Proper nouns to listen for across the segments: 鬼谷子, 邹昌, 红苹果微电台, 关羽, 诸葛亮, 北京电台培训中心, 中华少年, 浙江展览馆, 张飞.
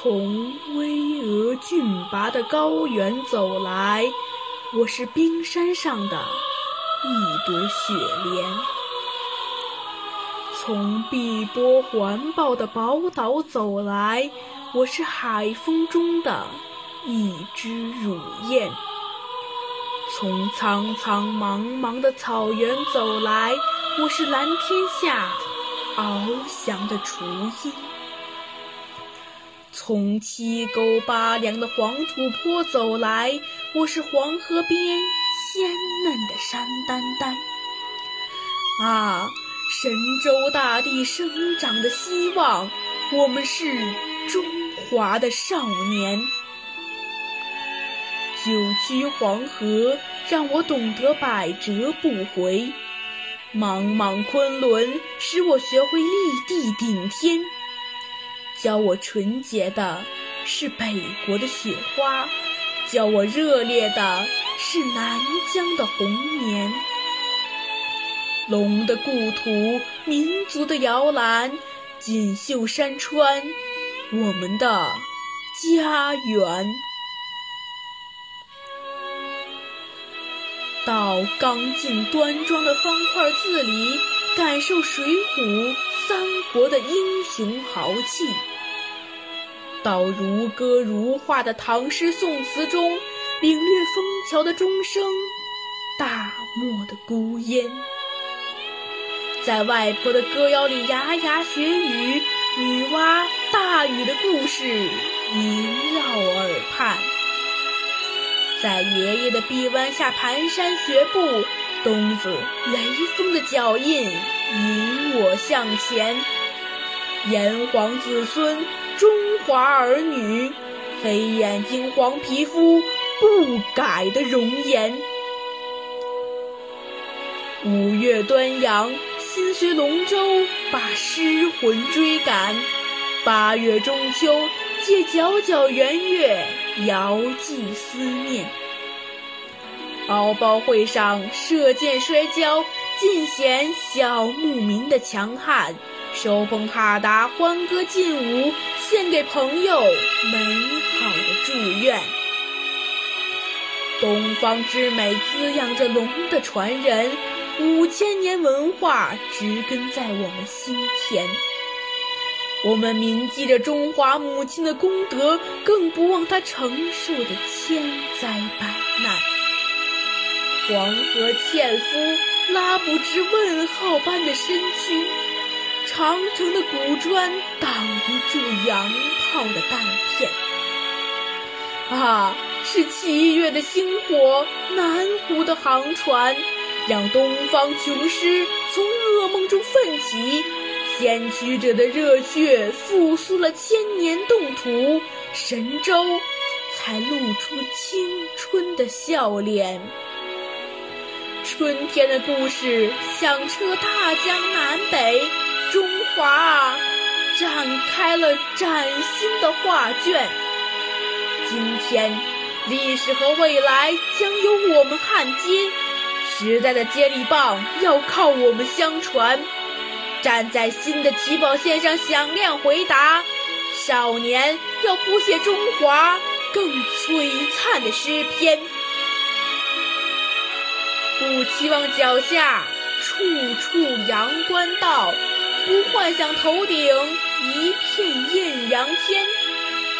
从巍峨峻拔的高原走来，我是冰山上的一朵雪莲；从碧波环抱的宝岛走来，我是海风中的一只乳燕；从苍苍茫茫的草原走来，我是蓝天下翱翔的雏鹰；从七沟八梁的黄土坡走来，我是黄河边鲜嫩的山丹丹。啊，神州大地生长的希望，我们是中华的少年。九曲黄河让我懂得百折不回，茫茫昆仑使我学会立地顶天，教我纯洁的是北国的雪花，教我热烈的是南疆的红棉。龙的故土，民族的摇篮，锦绣山川，我们的家园。到刚劲端庄的方块字里，感受水浒三国的英雄豪气；到如歌如画的唐诗宋词中，领略枫桥的钟声，大漠的孤烟。在外婆的歌谣里牙牙学语，女娲大禹的故事萦绕耳畔；在爷爷的臂弯下蹒跚学步，冬子雷锋的脚印引我向前。炎黄子孙，中华儿女，黑眼睛黄皮肤，不改的容颜。五岳端阳，心随龙舟，把诗魂追赶；八月中秋，借皎皎圆月，遥寄思念。敖包会上射箭摔跤，尽显小牧民的强悍；手捧哈达欢歌劲舞，献给朋友美好的祝愿。东方之美滋养着龙的传人，5000年文化植根在我们心田。我们铭记着中华母亲的功德，更不忘她承受的千灾百难。黄河纤夫拉不直问号般的身躯，长城的古砖挡不住洋炮的弹片。啊，是7月的星火，南湖的航船，让东方雄狮从噩梦中奋起，先驱者的热血复苏了千年冻土，神州才露出青春的笑脸。春天的故事响彻大江南北，中华啊，展开了崭新的画卷。今天，历史和未来将由我们焊接，时代的接力棒要靠我们相传。站在新的起跑线上，响亮回答，少年要谱写中华更璀璨的诗篇。不期望脚下处处阳关道，不幻想头顶一片艳阳天。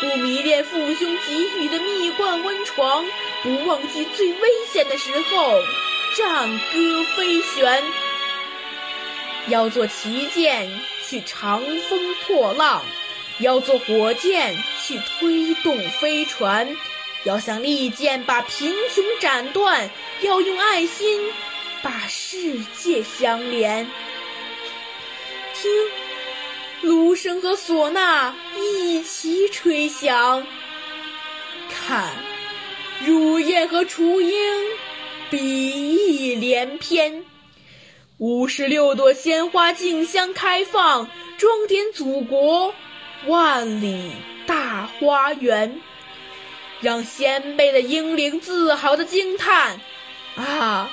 不迷恋父兄给予的蜜罐温床，不忘记最危险的时候战歌飞旋。要做旗舰去长风破浪，要做火箭去推动飞船，要像利剑把贫穷斩断，要用爱心把世界相连。听，芦笙和唢呐一起吹响；看，乳燕和雏鹰比翼连翩。56朵鲜花竞相开放，装点祖国万里大花园，让先辈的英灵自豪地惊叹：啊，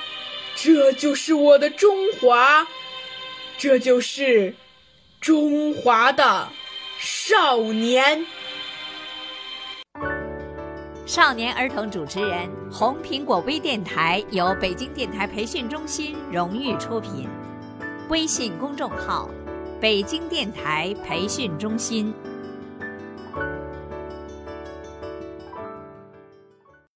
这就是我的中华，这就是中华的少年。少年儿童主持人，红苹果微电台由北京电台培训中心荣誉出品，微信公众号：北京电台培训中心。